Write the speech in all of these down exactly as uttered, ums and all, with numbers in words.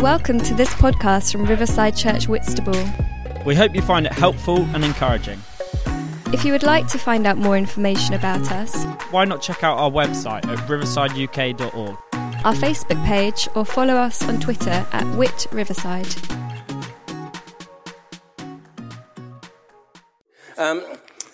Welcome to this podcast from Riverside Church Whitstable. We hope you find it helpful and encouraging. If you would like to find out more information about us, why not check out our website at riverside u k dot org, our Facebook page, or follow us on Twitter at Whit Riverside. Um,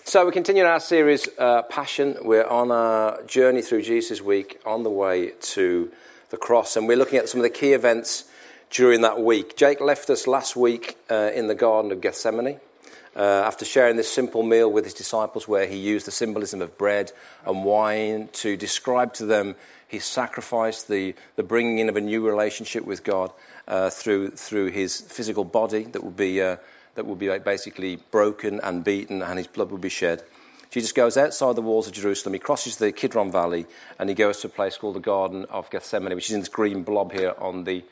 so we're continuing our series, uh, Passion. We're on our journey through Jesus Week on the way to the cross, and we're looking at some of the key events during that week. Jake left us last week uh, in the Garden of Gethsemane uh, after sharing this simple meal with his disciples where he used the symbolism of bread and wine to describe to them his sacrifice, the, the bringing in of a new relationship with God uh, through through his physical body that would be uh, that would be like basically broken and beaten, and his blood would be shed. Jesus goes outside the walls of Jerusalem, he crosses the Kidron Valley, and he goes to a place called the Garden of Gethsemane, which is in this green blob here on the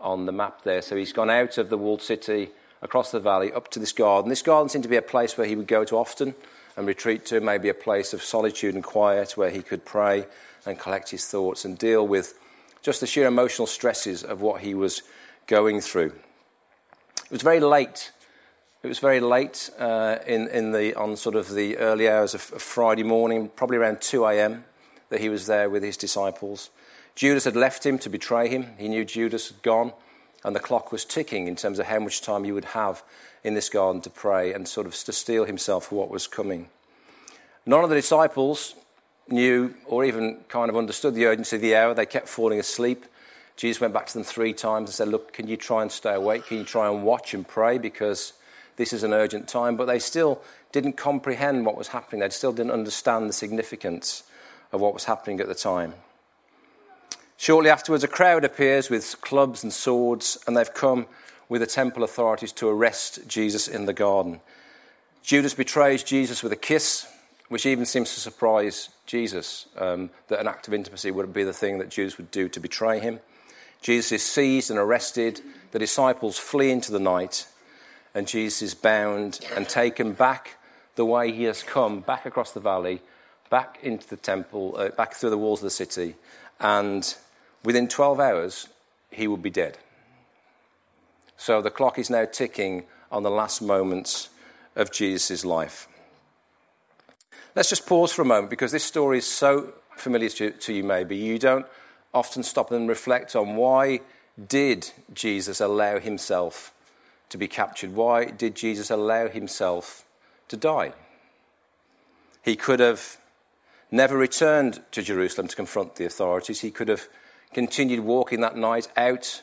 on the map there. So he's gone out of the walled city, across the valley, up to this garden. This garden seemed to be a place where he would go to often and retreat to, maybe a place of solitude and quiet where he could pray and collect his thoughts and deal with just the sheer emotional stresses of what he was going through. It was very late. It was very late uh, in, in the on sort of the early hours of Friday morning, probably around two a.m., that he was there with his disciples. Judas had left him to betray him. He knew Judas had gone, and the clock was ticking in terms of how much time he would have in this garden to pray and sort of to steel himself for what was coming. None of the disciples knew or even kind of understood the urgency of the hour. They kept falling asleep. Jesus went back to them three times and said, look, can you try and stay awake? Can you try and watch and pray? Because this is an urgent time. But they still didn't comprehend what was happening. They still didn't understand the significance of what was happening at the time. Shortly afterwards, a crowd appears with clubs and swords, and they've come with the temple authorities to arrest Jesus in the garden. Judas betrays Jesus with a kiss, which even seems to surprise Jesus, um, that an act of intimacy would be the thing that Judas would do to betray him. Jesus is seized and arrested. The disciples flee into the night, and Jesus is bound and taken back the way he has come, back across the valley, back into the temple, uh, back through the walls of the city, and within twelve hours, he would be dead. So the clock is now ticking on the last moments of Jesus' life. Let's just pause for a moment, because this story is so familiar to, to you maybe. You don't often stop and reflect on, why did Jesus allow himself to be captured? Why did Jesus allow himself to die? He could have never returned to Jerusalem to confront the authorities. He could have continued walking that night out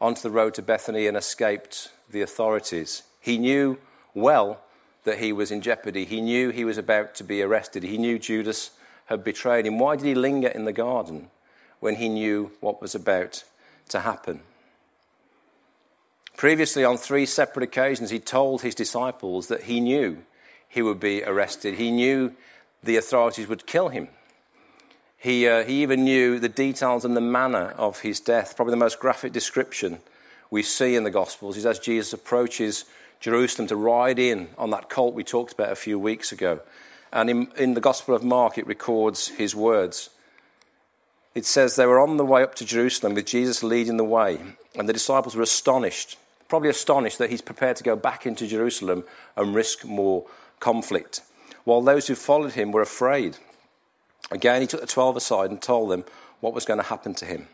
onto the road to Bethany and escaped the authorities. He knew well that he was in jeopardy. He knew he was about to be arrested. He knew Judas had betrayed him. Why did he linger in the garden when he knew what was about to happen? Previously, on three separate occasions, he told his disciples that he knew he would be arrested. He knew the authorities would kill him. He, uh, he even knew the details and the manner of his death. Probably the most graphic description we see in the Gospels is as Jesus approaches Jerusalem to ride in on that colt we talked about a few weeks ago. And in, in the Gospel of Mark, it records his words. It says, they were on the way up to Jerusalem with Jesus leading the way, and the disciples were astonished, probably astonished that he's prepared to go back into Jerusalem and risk more conflict, while those who followed him were afraid. Again, he took the twelve aside and told them what was going to happen to him.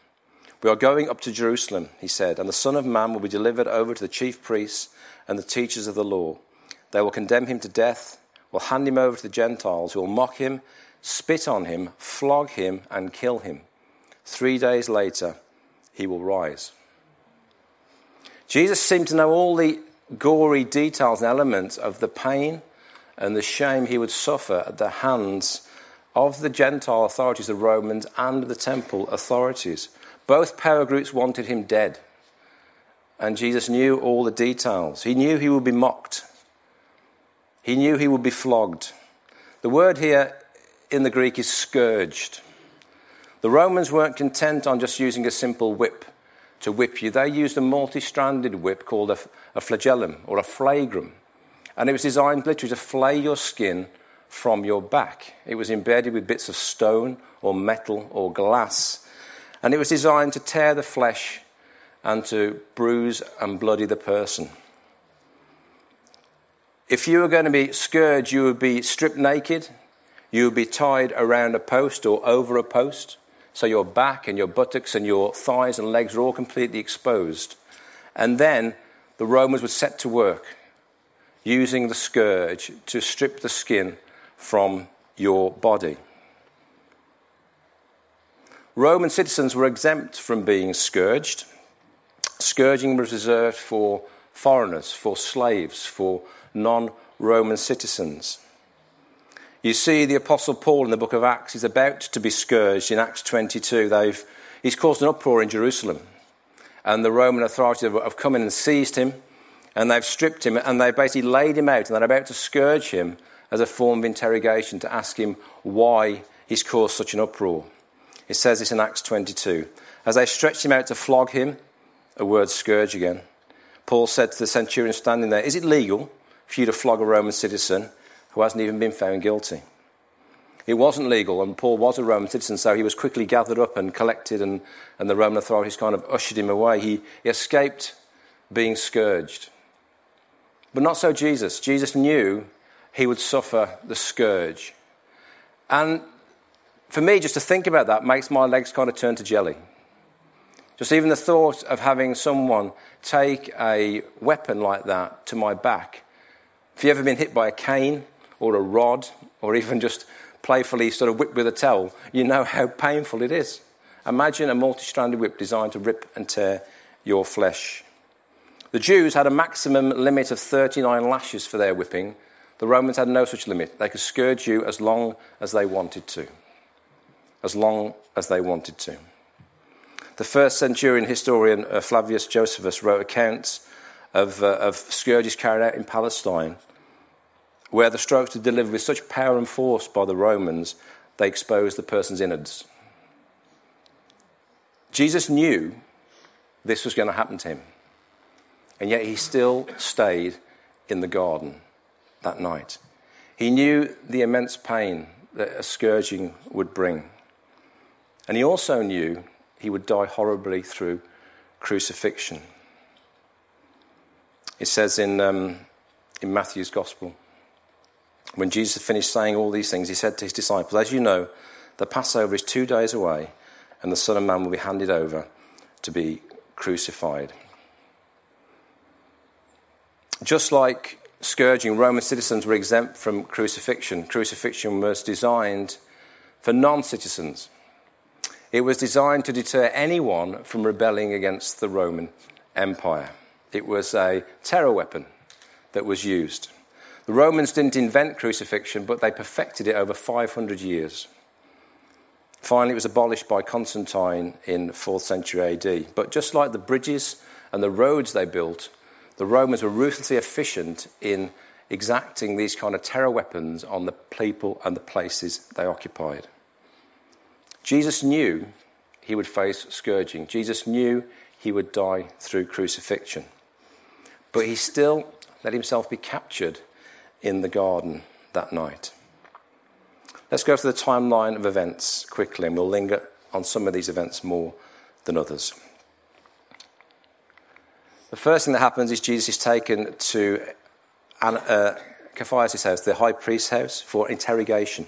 We are going up to Jerusalem, he said, and the Son of Man will be delivered over to the chief priests and the teachers of the law. They will condemn him to death, will hand him over to the Gentiles, who will mock him, spit on him, flog him, and kill him. Three days later, he will rise. Jesus seemed to know all the gory details and elements of the pain and the shame he would suffer at the hands of the Gentile authorities, the Romans, and the temple authorities. Both power groups wanted him dead. And Jesus knew all the details. He knew he would be mocked. He knew he would be flogged. The word here in the Greek is scourged. The Romans weren't content on just using a simple whip to whip you. They used a multi-stranded whip called a, a flagellum or a flagrum. And it was designed literally to flay your skin from your back. It was embedded with bits of stone or metal or glass. And it was designed to tear the flesh and to bruise and bloody the person. If you were going to be scourged, you would be stripped naked. You would be tied around a post or over a post. So your back and your buttocks and your thighs and legs are all completely exposed. And then the Romans would set to work using the scourge to strip the skin from your body. Roman citizens were exempt from being scourged. Scourging was reserved for foreigners, for slaves, for non-Roman citizens. You see, the Apostle Paul in the book of Acts is about to be scourged in Acts twenty-two. They've, he's caused an uproar in Jerusalem, and the Roman authorities have come in and seized him, and they've stripped him, and they've basically laid him out, and they're about to scourge him as a form of interrogation to ask him why he's caused such an uproar. It says this in Acts twenty-two. As they stretched him out to flog him, a word scourge again, Paul said to the centurion standing there, "Is it legal for you to flog a Roman citizen who hasn't even been found guilty?" It wasn't legal, and Paul was a Roman citizen, so he was quickly gathered up and collected, and, and the Roman authorities kind of ushered him away. He, he escaped being scourged. But not so Jesus. Jesus knew he would suffer the scourge. And for me, just to think about that makes my legs kind of turn to jelly. Just even the thought of having someone take a weapon like that to my back. If you've ever been hit by a cane or a rod or even just playfully sort of whipped with a towel, you know how painful it is. Imagine a multi-stranded whip designed to rip and tear your flesh. The Jews had a maximum limit of thirty-nine lashes for their whipping. The Romans had no such limit. They could scourge you as long as they wanted to. As long as they wanted to. The first centurion historian uh, Flavius Josephus wrote accounts of, uh, of scourges carried out in Palestine, where the strokes were delivered with such power and force by the Romans, they exposed the person's innards. Jesus knew this was going to happen to him, and yet he still stayed in the garden that night. He knew the immense pain that a scourging would bring, and he also knew he would die horribly through crucifixion. It says in um, in Matthew's Gospel, when Jesus finished saying all these things, he said to his disciples, "As you know, the Passover is two days away, and the Son of Man will be handed over to be crucified." Just like scourging, Roman citizens were exempt from crucifixion. Crucifixion was designed for non-citizens. It was designed to deter anyone from rebelling against the Roman Empire. It was a terror weapon that was used. The Romans didn't invent crucifixion, but they perfected it over five hundred years. Finally, it was abolished by Constantine in fourth century A D. But just like the bridges and the roads they built, the Romans were ruthlessly efficient in exacting these kind of terror weapons on the people and the places they occupied. Jesus knew he would face scourging. Jesus knew he would die through crucifixion. But he still let himself be captured in the garden that night. Let's go through the timeline of events quickly, and we'll linger on some of these events more than others. The first thing that happens is Jesus is taken to An- uh, Caiaphas' house, the high priest's house, for interrogation.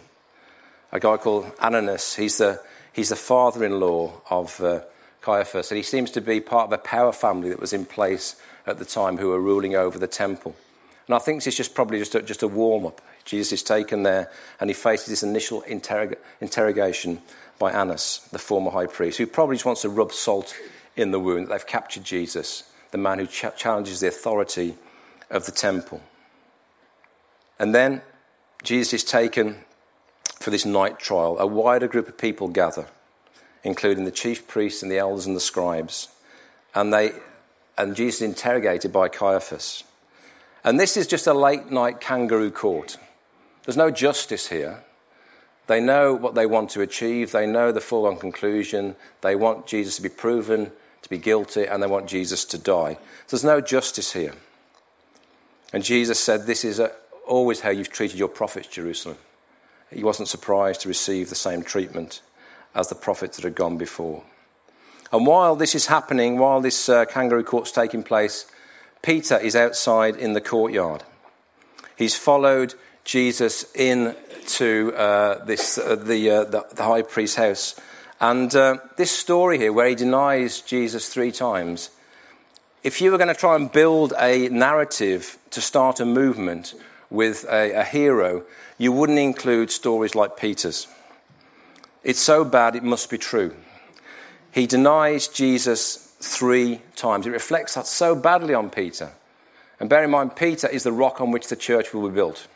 A guy called Annas, he's the he's the father-in-law of uh, Caiaphas, and he seems to be part of a power family that was in place at the time who were ruling over the temple. And I think this is just probably just a, just a warm-up. Jesus is taken there, and he faces this initial interrog- interrogation by Annas, the former high priest, who probably just wants to rub salt in the wound that they've captured Jesus, the man who ch- challenges the authority of the temple. And then Jesus is taken for this night trial. A wider group of people gather, including the chief priests and the elders and the scribes, and they and Jesus is interrogated by Caiaphas. And this is just a late night kangaroo court. There's no justice here. They know what they want to achieve. They know the foregone conclusion. They want Jesus to be proven to be guilty, and they want Jesus to die. So there's no justice here. And Jesus said, "This is a, always how you've treated your prophets, Jerusalem." He wasn't surprised to receive the same treatment as the prophets that had gone before. And while this is happening, while this uh, kangaroo court's taking place, Peter is outside in the courtyard. He's followed Jesus in to uh, this uh, the, uh, the the high priest's house. And uh, this story here, where he denies Jesus three times, if you were going to try and build a narrative to start a movement with a, a hero, you wouldn't include stories like Peter's. It's so bad, it must be true. He denies Jesus three times. It reflects that so badly on Peter. And bear in mind, Peter is the rock on which the church will be built.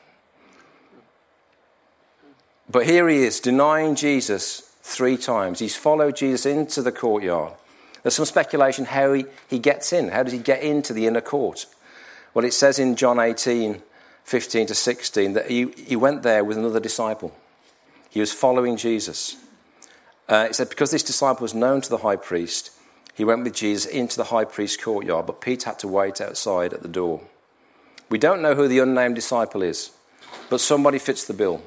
But here he is, denying Jesus three times. He's followed Jesus into the courtyard. There's some speculation how he, he gets in. How does he get into the inner court? Well, it says in John eighteen, fifteen to sixteen, that he, he went there with another disciple. He was following Jesus. Uh, it said, because this disciple was known to the high priest, he went with Jesus into the high priest's courtyard, but Peter had to wait outside at the door. We don't know who the unnamed disciple is, but somebody fits the bill.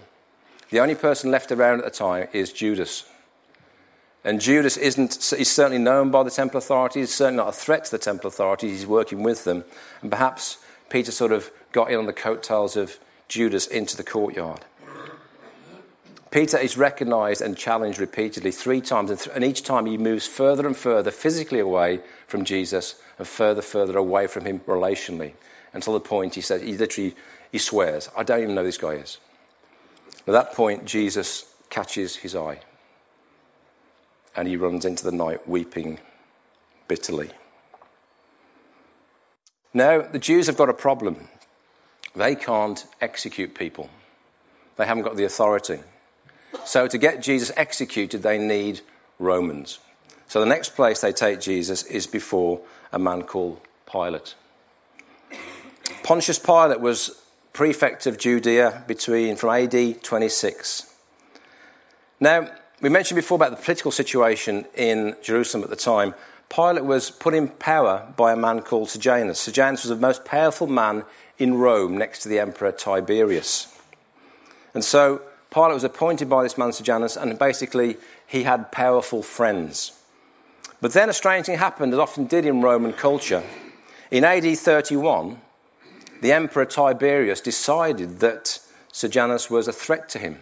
The only person left around at the time is Judas. And Judas isn't, is certainly known by the temple authorities, he's certainly not a threat to the temple authorities, he's working with them. And perhaps Peter sort of got in on the coattails of Judas into the courtyard. Peter is recognised and challenged repeatedly three times, and, th- and each time he moves further and further physically away from Jesus and further, further away from him relationally, until the point he says, he literally, he swears, I don't even know who this guy is. At that point, Jesus catches his eye, and he runs into the night weeping bitterly. Now, the Jews have got a problem. They can't execute people. They haven't got the authority. So to get Jesus executed, they need Romans. So the next place they take Jesus is before a man called Pilate. Pontius Pilate was prefect of Judea between from A D twenty-six. Now, we mentioned before about the political situation in Jerusalem at the time. Pilate was put in power by a man called Sejanus. Sejanus was the most powerful man in Rome next to the emperor Tiberius. And so Pilate was appointed by this man Sejanus, and basically he had powerful friends. But then a strange thing happened, as often did in Roman culture. In A D thirty-one, the emperor Tiberius decided that Sejanus was a threat to him.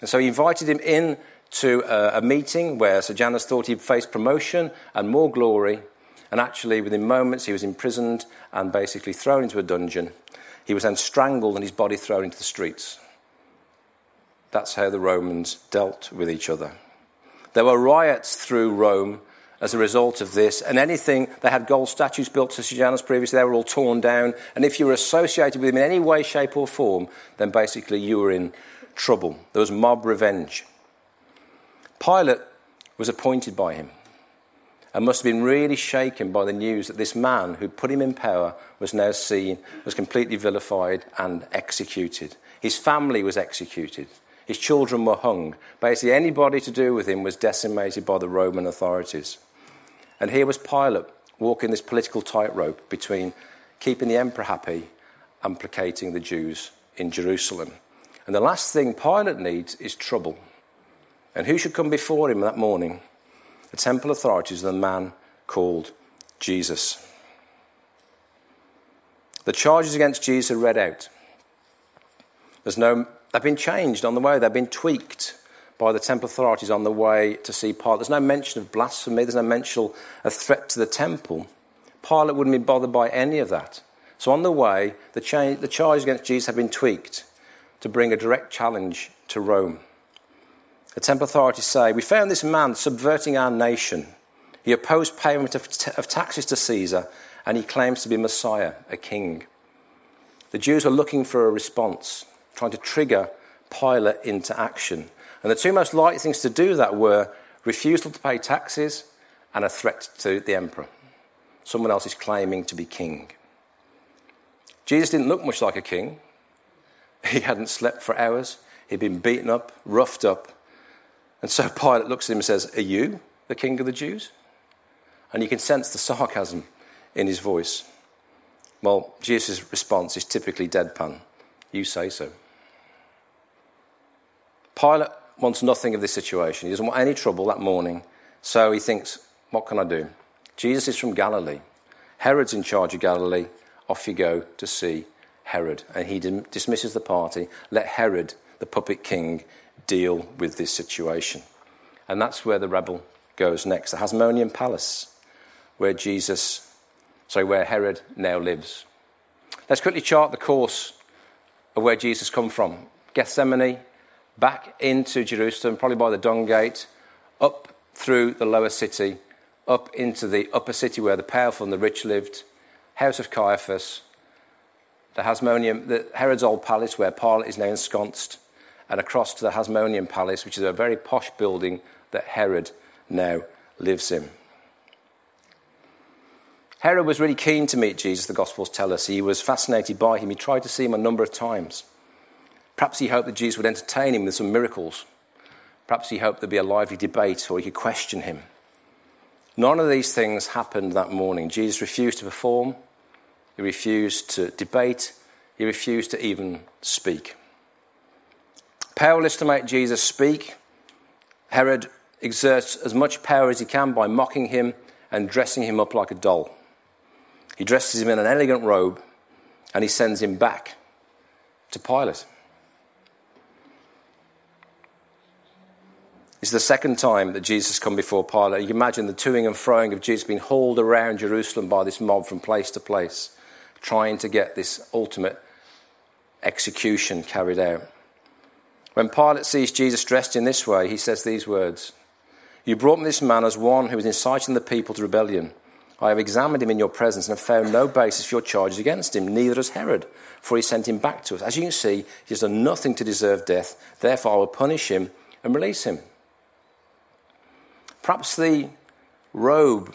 And so he invited him in to a, a meeting where Sejanus thought he'd face promotion and more glory. And actually, within moments, he was imprisoned and basically thrown into a dungeon. He was then strangled and his body thrown into the streets. That's how the Romans dealt with each other. There were riots through Rome as a result of this, and anything, they had gold statues built to Sejanus previously, they were all torn down, and if you were associated with him in any way, shape or form, then basically you were in trouble. There was mob revenge. Pilate was appointed by him and must have been really shaken by the news that this man who put him in power was now seen, was completely vilified and executed. His family was executed. His children were hung. Basically, anybody to do with him was decimated by the Roman authorities. And here was Pilate walking this political tightrope between keeping the emperor happy and placating the Jews in Jerusalem. And the last thing Pilate needs is trouble. And who should come before him that morning? The temple authorities and the man called Jesus. The charges against Jesus are read out. There's no... They've been changed on the way. They've been tweaked by the temple authorities on the way to see Pilate. There's no mention of blasphemy. There's no mention of threat to the temple. Pilate wouldn't be bothered by any of that. So on the way, the, cha- the charges against Jesus have been tweaked to bring a direct challenge to Rome. The temple authorities say, we found this man subverting our nation. He opposed payment of, t- of taxes to Caesar, and he claims to be Messiah, a king. The Jews were looking for a response, trying to trigger Pilate into action. And the two most likely things to do that were refusal to pay taxes and a threat to the emperor. Someone else is claiming to be king. Jesus didn't look much like a king. He hadn't slept for hours. He'd been beaten up, roughed up. And so Pilate looks at him and says, are you the king of the Jews? And you can sense the sarcasm in his voice. Well, Jesus' response is typically deadpan. You say so. Pilate wants nothing of this situation. He doesn't want any trouble that morning. So he thinks, What can I do? Jesus is from Galilee. Herod's in charge of Galilee. Off you go to see Herod. And he dismisses the party. Let Herod, the puppet king, deal with this situation. And that's where the rebel goes next. The Hasmonean palace, where Jesus, sorry, where Herod now lives. Let's quickly chart the course of where Jesus come from. Gethsemane, back into Jerusalem, probably by the Dung Gate, up through the lower city, up into the upper city where the powerful and the rich lived, house of Caiaphas, the Hasmonean, the Herod's old palace where Pilate is now ensconced, and across to the Hasmonean palace, which is a very posh building that Herod now lives in. Herod was really keen to meet Jesus, the Gospels tell us. He was fascinated by him. He tried to see him a number of times. Perhaps he hoped that Jesus would entertain him with some miracles. Perhaps he hoped there'd be a lively debate or he could question him. None of these things happened that morning. Jesus refused to perform. He refused to debate. He refused to even speak. Powerless to make Jesus speak, Herod exerts as much power as he can by mocking him and dressing him up like a doll. He dresses him in an elegant robe and he sends him back to Pilate. This is the second time that Jesus has come before Pilate. You can imagine the toing and froing of Jesus being hauled around Jerusalem by this mob from place to place, trying to get this ultimate execution carried out. When Pilate sees Jesus dressed in this way, he says these words, "You brought me this man as one who is inciting the people to rebellion. I have examined him in your presence and have found no basis for your charges against him, neither has Herod, for he sent him back to us. As you can see, he has done nothing to deserve death, therefore I will punish him and release him." Perhaps the robe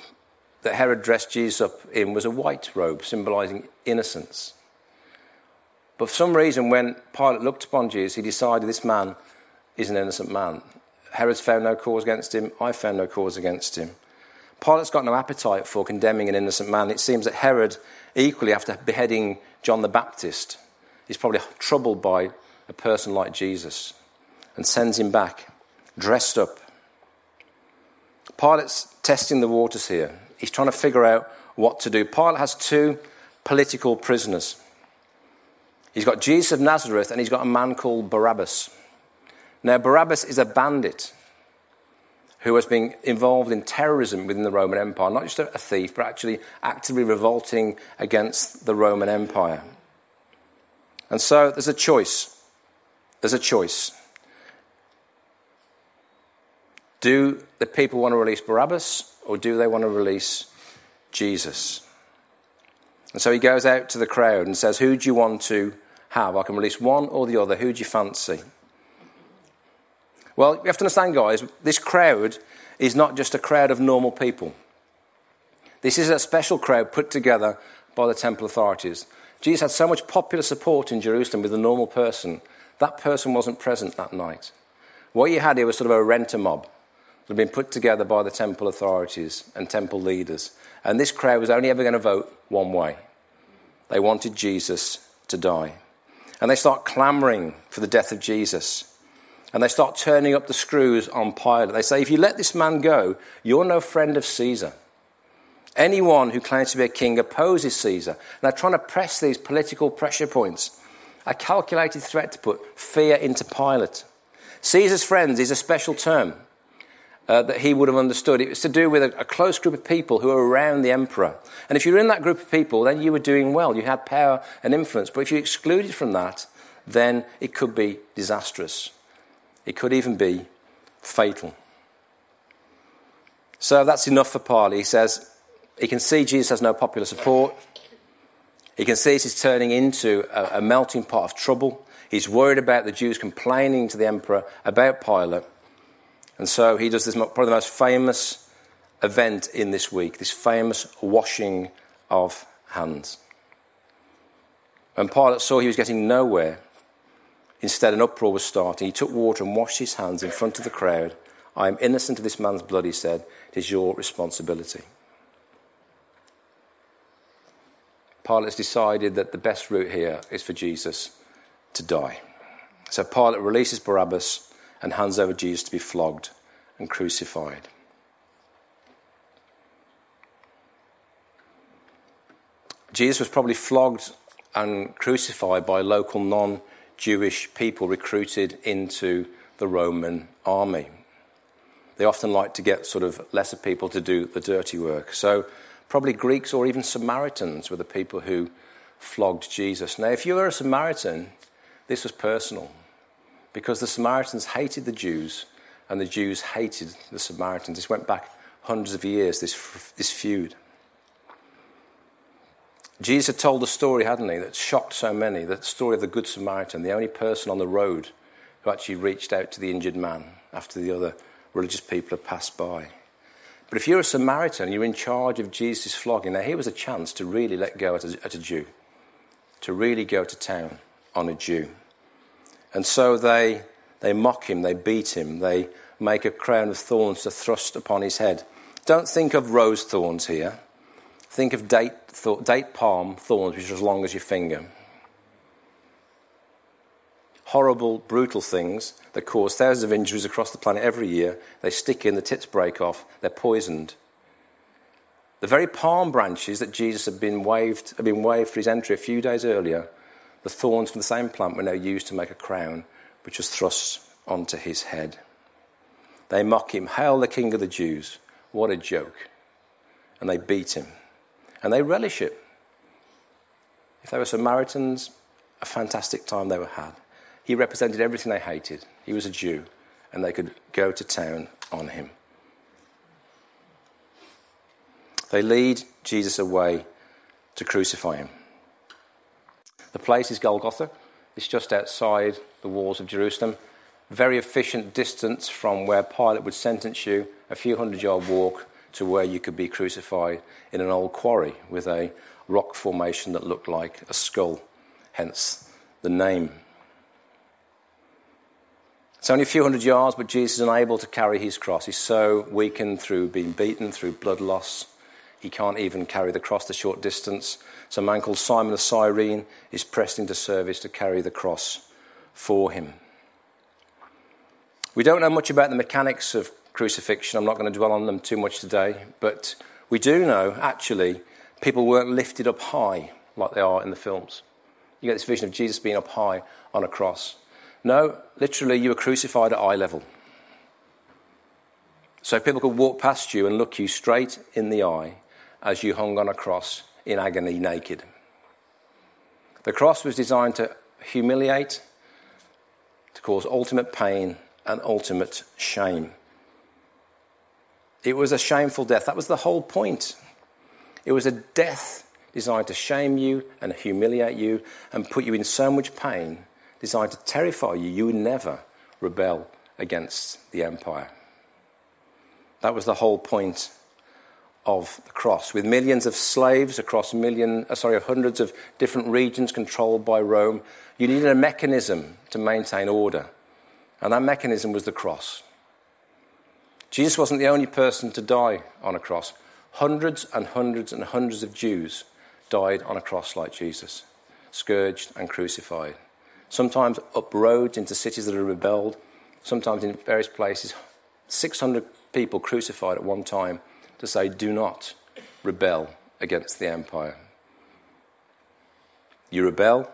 that Herod dressed Jesus up in was a white robe, symbolising innocence. But for some reason, when Pilate looked upon Jesus, he decided this man is an innocent man. Herod's found no cause against him. I found no cause against him. Pilate's got no appetite for condemning an innocent man. It seems that Herod, equally after beheading John the Baptist, is probably troubled by a person like Jesus and sends him back, dressed up. Pilate's testing the waters here. He's trying to figure out what to do. Pilate has two political prisoners. He's got Jesus of Nazareth and he's got a man called Barabbas. Now, Barabbas is a bandit who has been involved in terrorism within the Roman Empire. Not just a thief, but actually actively revolting against the Roman Empire. And so there's a choice. There's a choice. Do the people want to release Barabbas or do they want to release Jesus? And so he goes out to the crowd and says, "Who do you want to have? I can release one or the other. Who do you fancy?" Well, you have to understand, guys, this crowd is not just a crowd of normal people. This is a special crowd put together by the temple authorities. Jesus had so much popular support in Jerusalem with a normal person. That person wasn't present that night. What you had here was sort of a rent-a-mob that had been put together by the temple authorities and temple leaders. And this crowd was only ever going to vote one way. They wanted Jesus to die. And they start clamouring for the death of Jesus. And they start turning up the screws on Pilate. They say, "If you let this man go, you're no friend of Caesar. Anyone who claims to be a king opposes Caesar." And they're trying to press these political pressure points. A calculated threat to put fear into Pilate. Caesar's friends is a special term uh, that he would have understood. It was to do with a, a close group of people who were around the emperor. And if you were in that group of people, then you were doing well. You had power and influence. But if you're excluded from that, then it could be disastrous. It could even be fatal. So that's enough for Pilate. He says he can see Jesus has no popular support. He can see this is turning into a, a melting pot of trouble. He's worried about the Jews complaining to the emperor about Pilate. And so he does this probably the most famous event in this week, this famous washing of hands. When Pilate saw he was getting nowhere, instead, an uproar was starting. He took water and washed his hands in front of the crowd. "I am innocent of this man's blood," he said. "It is your responsibility." Pilate's decided that the best route here is for Jesus to die. So Pilate releases Barabbas and hands over Jesus to be flogged and crucified. Jesus was probably flogged and crucified by local non-Jewish people recruited into the Roman army. They often like to get sort of lesser people to do the dirty work. So probably Greeks or even Samaritans were the people who flogged Jesus. Now, if you were a Samaritan, this was personal, because the Samaritans hated the Jews and the Jews hated the Samaritans. This went back hundreds of years, this, this feud. Jesus had told a story, hadn't he, that shocked so many, the story of the Good Samaritan, the only person on the road who actually reached out to the injured man after the other religious people had passed by. But if you're a Samaritan, you're in charge of Jesus' flogging. Now, here was a chance to really let go at a, at a Jew, to really go to town on a Jew. And so they, they mock him, they beat him, they make a crown of thorns to thrust upon his head. Don't think of rose thorns here. Think of date, th- date palm thorns, which are as long as your finger. Horrible, brutal things that cause thousands of injuries across the planet every year. They stick in, the tips break off, they're poisoned. The very palm branches that Jesus had been waved, had been waved for his entry a few days earlier, the thorns from the same plant were now used to make a crown, which was thrust onto his head. They mock him, "Hail the King of the Jews." What a joke. And they beat him. And they relish it. If they were Samaritans, a fantastic time they were had. He represented everything they hated. He was a Jew, and they could go to town on him. They lead Jesus away to crucify him. The place is Golgotha. It's just outside the walls of Jerusalem. Very efficient distance from where Pilate would sentence you, a few hundred-yard walk, to where you could be crucified in an old quarry with a rock formation that looked like a skull, hence the name. It's only a few hundred yards, but Jesus is unable to carry his cross. He's so weakened through being beaten, through blood loss. He can't even carry the cross the short distance. So a man called Simon of Cyrene is pressed into service to carry the cross for him. We don't know much about the mechanics of crucifixion. I'm not going to dwell on them too much today, but we do know, actually, people weren't lifted up high like they are in the films. You get this vision of Jesus being up high on a cross. No, literally, you were crucified at eye level. So people could walk past you and look you straight in the eye as you hung on a cross in agony, naked. The cross was designed to humiliate, to cause ultimate pain and ultimate shame. It was a shameful death. That was the whole point. It was a death designed to shame you and humiliate you and put you in so much pain, designed to terrify you. You would never rebel against the empire. That was the whole point of the cross. With millions of slaves across million, sorry, of hundreds of different regions controlled by Rome, you needed a mechanism to maintain order. And that mechanism was the cross. Jesus wasn't the only person to die on a cross. Hundreds and hundreds and hundreds of Jews died on a cross like Jesus, scourged and crucified. Sometimes up roads into cities that had rebelled, sometimes in various places. six hundred people crucified at one time to say, do not rebel against the empire. You rebel,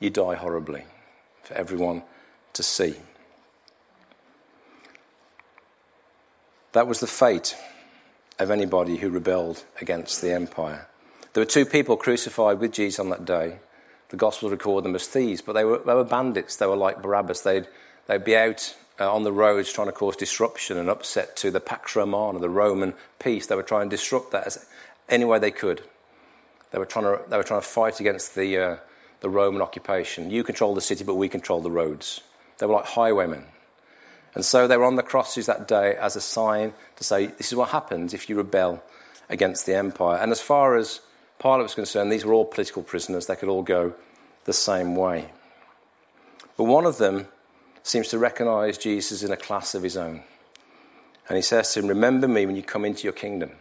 you die horribly, for everyone to see. That was the fate of anybody who rebelled against the empire. There were two people crucified with Jesus on that day. The Gospels record them as thieves, but they were, they were bandits. They were like Barabbas. They'd, they'd be out uh, on the roads trying to cause disruption and upset to the Pax Romana, the Roman peace. They were trying to disrupt that as, any way they could. They were trying to, they were trying to fight against the, uh, the Roman occupation. You control the city, but we control the roads. They were like highwaymen. And so they were on the crosses that day as a sign to say, this is what happens if you rebel against the empire. And as far as Pilate was concerned, these were all political prisoners. They could all go the same way. But one of them seems to recognize Jesus in a class of his own. And he says to him, remember me when you come into your kingdom.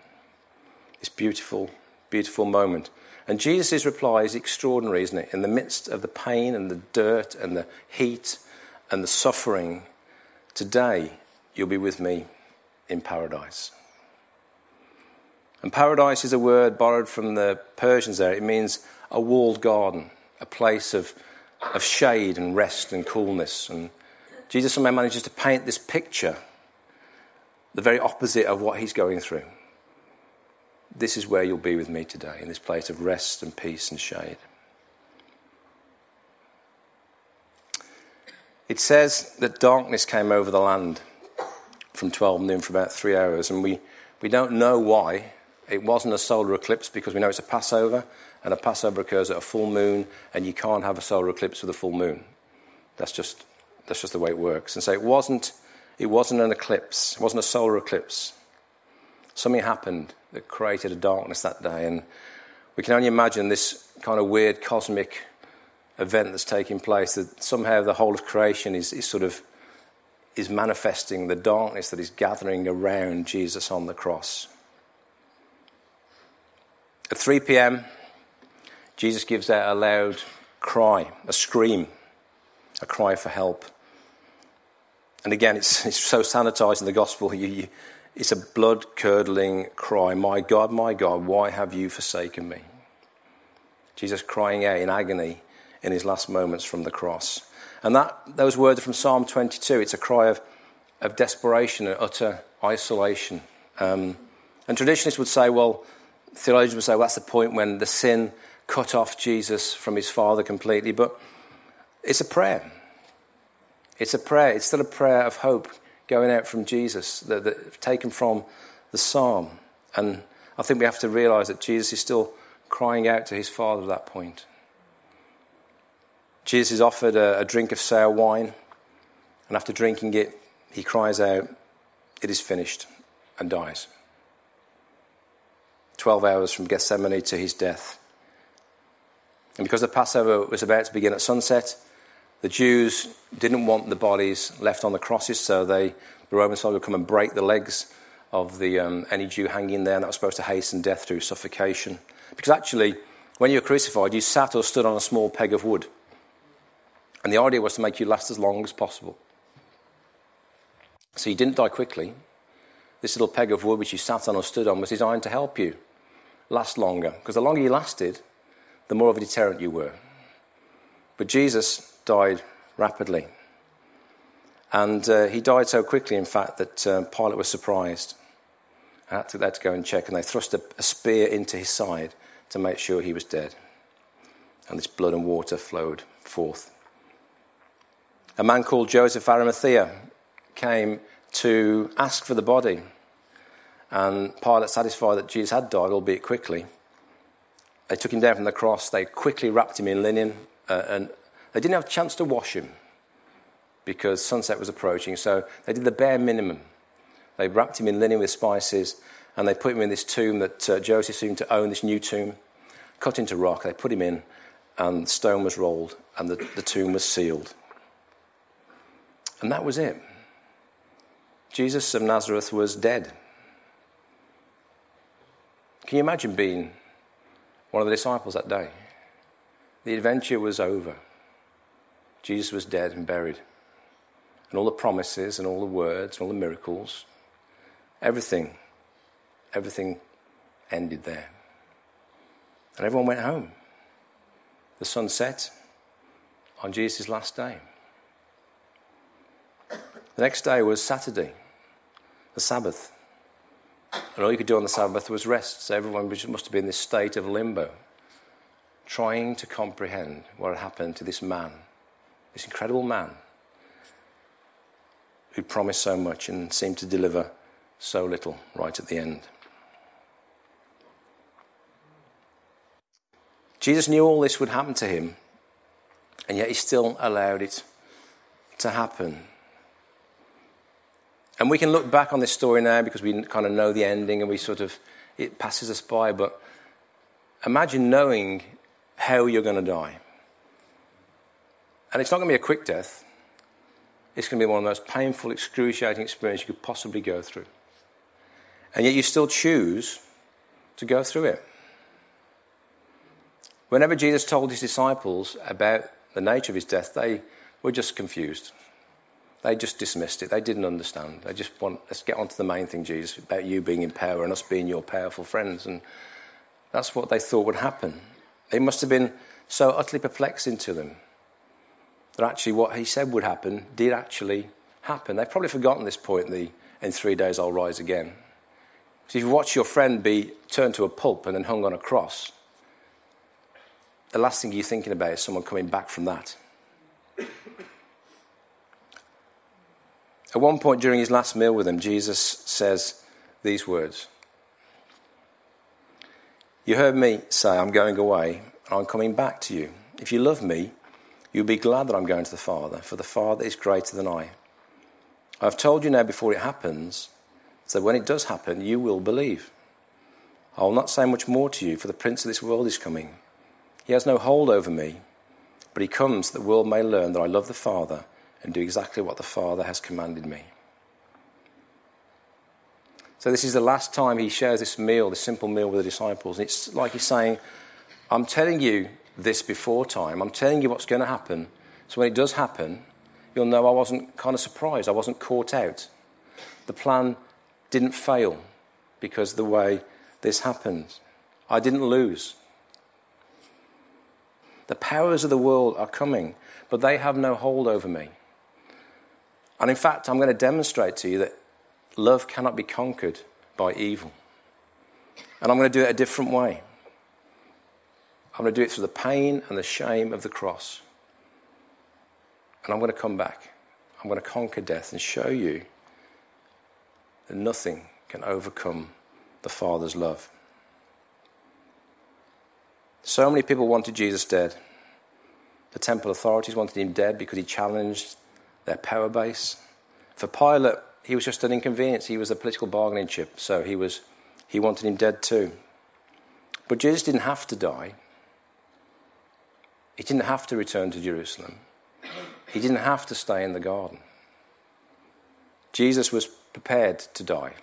This beautiful, beautiful moment. And Jesus' reply is extraordinary, isn't it? In the midst of the pain and the dirt and the heat and the suffering, today, you'll be with me in paradise. And paradise is a word borrowed from the Persians there. It means a walled garden, a place of, of shade and rest and coolness. And Jesus somehow manages to paint this picture, the very opposite of what he's going through. This is where you'll be with me today, in this place of rest and peace and shade. It says that darkness came over the land from twelve noon for about three hours, and we, we don't know why. It wasn't a solar eclipse because we know it's a Passover, and a Passover occurs at a full moon, and you can't have a solar eclipse with a full moon. That's just that's just the way it works. And so it wasn't it wasn't an eclipse. It wasn't a solar eclipse. Something happened that created a darkness that day, and we can only imagine this kind of weird cosmic event that's taking place, that somehow the whole of creation is, is sort of is manifesting the darkness that is gathering around Jesus on the cross. At three p.m., Jesus gives out a loud cry, a scream, a cry for help. And again, it's it's so sanitized in the gospel. You, you, it's a blood-curdling cry. My God, my God, why have you forsaken me? Jesus crying out in agony in his last moments from the cross. And that those words are from Psalm twenty-two. It's a cry of, of desperation and utter isolation. Um, and traditionalists would say, well, theologians would say, well, that's the point when the sin cut off Jesus from his Father completely. But it's a prayer. It's a prayer. It's still a prayer of hope going out from Jesus, that, that taken from the psalm. And I think we have to realise that Jesus is still crying out to his Father at that point. Jesus is offered a, a drink of sour wine, and after drinking it, he cries out, "It is finished," and dies. Twelve hours from Gethsemane to his death. And because the Passover was about to begin at sunset, the Jews didn't want the bodies left on the crosses, so they, the Roman soldiers would come and break the legs of the um, any Jew hanging there, and that was supposed to hasten death through suffocation. Because actually, when you were crucified, you sat or stood on a small peg of wood. And the idea was to make you last as long as possible. So you didn't die quickly. This little peg of wood which you sat on or stood on was designed to help you last longer. Because the longer you lasted, the more of a deterrent you were. But Jesus died rapidly. And uh, he died so quickly, in fact, that uh, Pilate was surprised. I had to, they had to go and check, and they thrust a, a spear into his side to make sure he was dead. And this blood and water flowed forth. A man called Joseph of Arimathea came to ask for the body. And Pilate, satisfied that Jesus had died, albeit quickly, they took him down from the cross. They quickly wrapped him in linen. Uh, and they didn't have a chance to wash him because sunset was approaching. So they did the bare minimum. They wrapped him in linen with spices, and they put him in this tomb that uh, Joseph seemed to own, this new tomb, cut into rock. They put him in, and stone was rolled, and the, the tomb was sealed. And that was it. Jesus of Nazareth was dead. Can you imagine being one of the disciples that day? The adventure was over. Jesus was dead and buried. And all the promises and all the words and all the miracles, everything, everything ended there. And everyone went home. The sun set on Jesus' last day. The next day was Saturday, the Sabbath. And all you could do on the Sabbath was rest. So everyone must have been in this state of limbo, trying to comprehend what had happened to this man, this incredible man, who promised so much and seemed to deliver so little right at the end. Jesus knew all this would happen to him, and yet he still allowed it to happen. And we can look back on this story now because we kind of know the ending, and we sort of, it passes us by. But imagine knowing how you're going to die. And it's not going to be a quick death. It's going to be one of the most painful, excruciating experiences you could possibly go through. And yet you still choose to go through it. Whenever Jesus told his disciples about the nature of his death, they were just confused. They just dismissed it. They didn't understand. They just want, let's get on to the main thing, Jesus, about you being in power and us being your powerful friends. And that's what they thought would happen. It must have been so utterly perplexing to them that actually what he said would happen did actually happen. They've probably forgotten this point, the, in three days I'll rise again. So if you watch your friend be turned to a pulp and then hung on a cross, the last thing you're thinking about is someone coming back from that. At one point during his last meal with them, Jesus says these words. You heard me say, I'm going away, and I'm coming back to you. If you love me, you'll be glad that I'm going to the Father, for the Father is greater than I. I've told you now before it happens, so when it does happen, you will believe. I will not say much more to you, for the Prince of this world is coming. He has no hold over me, but he comes that the world may learn that I love the Father and do exactly what the Father has commanded me. So this is the last time he shares this meal, this simple meal with the disciples. And it's like he's saying, I'm telling you this before time. I'm telling you what's going to happen. So when it does happen, you'll know I wasn't kind of surprised. I wasn't caught out. The plan didn't fail because of the way this happened. I didn't lose. The powers of the world are coming, but they have no hold over me. And in fact, I'm going to demonstrate to you that love cannot be conquered by evil. And I'm going to do it a different way. I'm going to do it through the pain and the shame of the cross. And I'm going to come back. I'm going to conquer death and show you that nothing can overcome the Father's love. So many people wanted Jesus dead. The temple authorities wanted him dead because he challenged their power base. For Pilate, he was just an inconvenience. He was a political bargaining chip, so he was, he wanted him dead too. But Jesus didn't have to die. He didn't have to return to Jerusalem. He didn't have to stay in the garden. Jesus was prepared to die.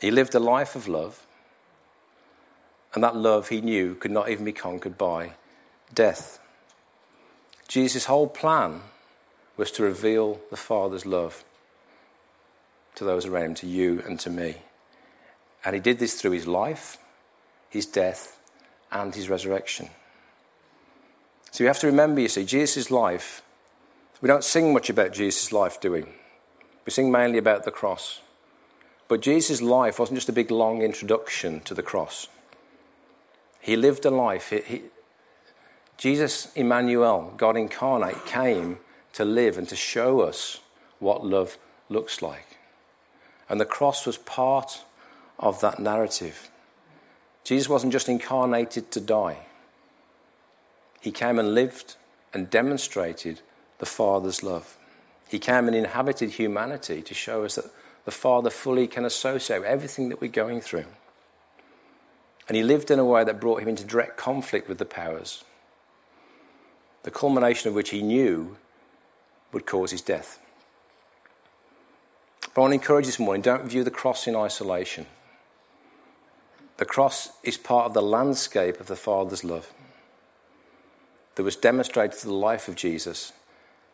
He lived a life of love. And that love, he knew, could not even be conquered by death. Jesus' whole plan was to reveal the Father's love to those around him, to you and to me. And he did this through his life, his death, and his resurrection. So you have to remember, you see, Jesus' life, we don't sing much about Jesus' life, do we? We sing mainly about the cross. But Jesus' life wasn't just a big, long introduction to the cross. He lived a life. He, he, Jesus, Emmanuel, God incarnate, came to live and to show us what love looks like. And the cross was part of that narrative. Jesus wasn't just incarnated to die. He came and lived and demonstrated the Father's love. He came and inhabited humanity to show us that the Father fully can associate with everything that we're going through. And he lived in a way that brought him into direct conflict with the powers, the culmination of which he knew would cause his death. But I want to encourage you this morning, don't view the cross in isolation. The cross is part of the landscape of the Father's love that was demonstrated through the life of Jesus,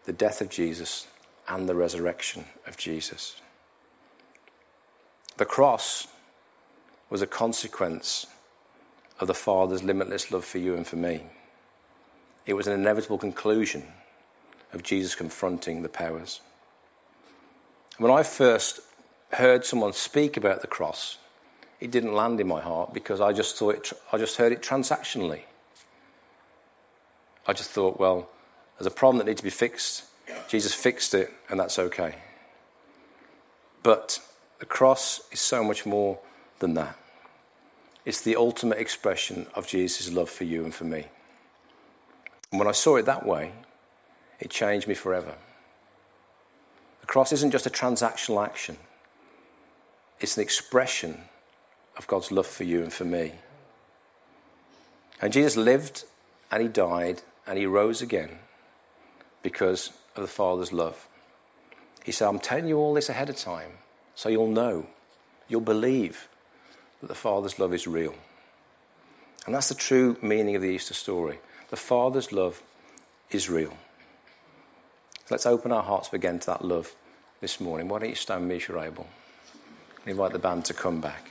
the death of Jesus, and the resurrection of Jesus. The cross was a consequence of the Father's limitless love for you and for me. It was an inevitable conclusion of Jesus confronting the powers. When I first heard someone speak about the cross, it didn't land in my heart because I just thought it, I just heard it transactionally. I just thought, well, there's a problem that needs to be fixed. Jesus fixed it, and that's okay. But the cross is so much more than that. It's the ultimate expression of Jesus' love for you and for me. And when I saw it that way, it changed me forever. The cross isn't just a transactional action. It's an expression of God's love for you and for me. And Jesus lived and he died and he rose again because of the Father's love. He said, I'm telling you all this ahead of time so you'll know, you'll believe that the Father's love is real. And that's the true meaning of the Easter story. The Father's love is real. Let's open our hearts again to that love this morning. Why don't you stand me if you're able? I invite the band to come back.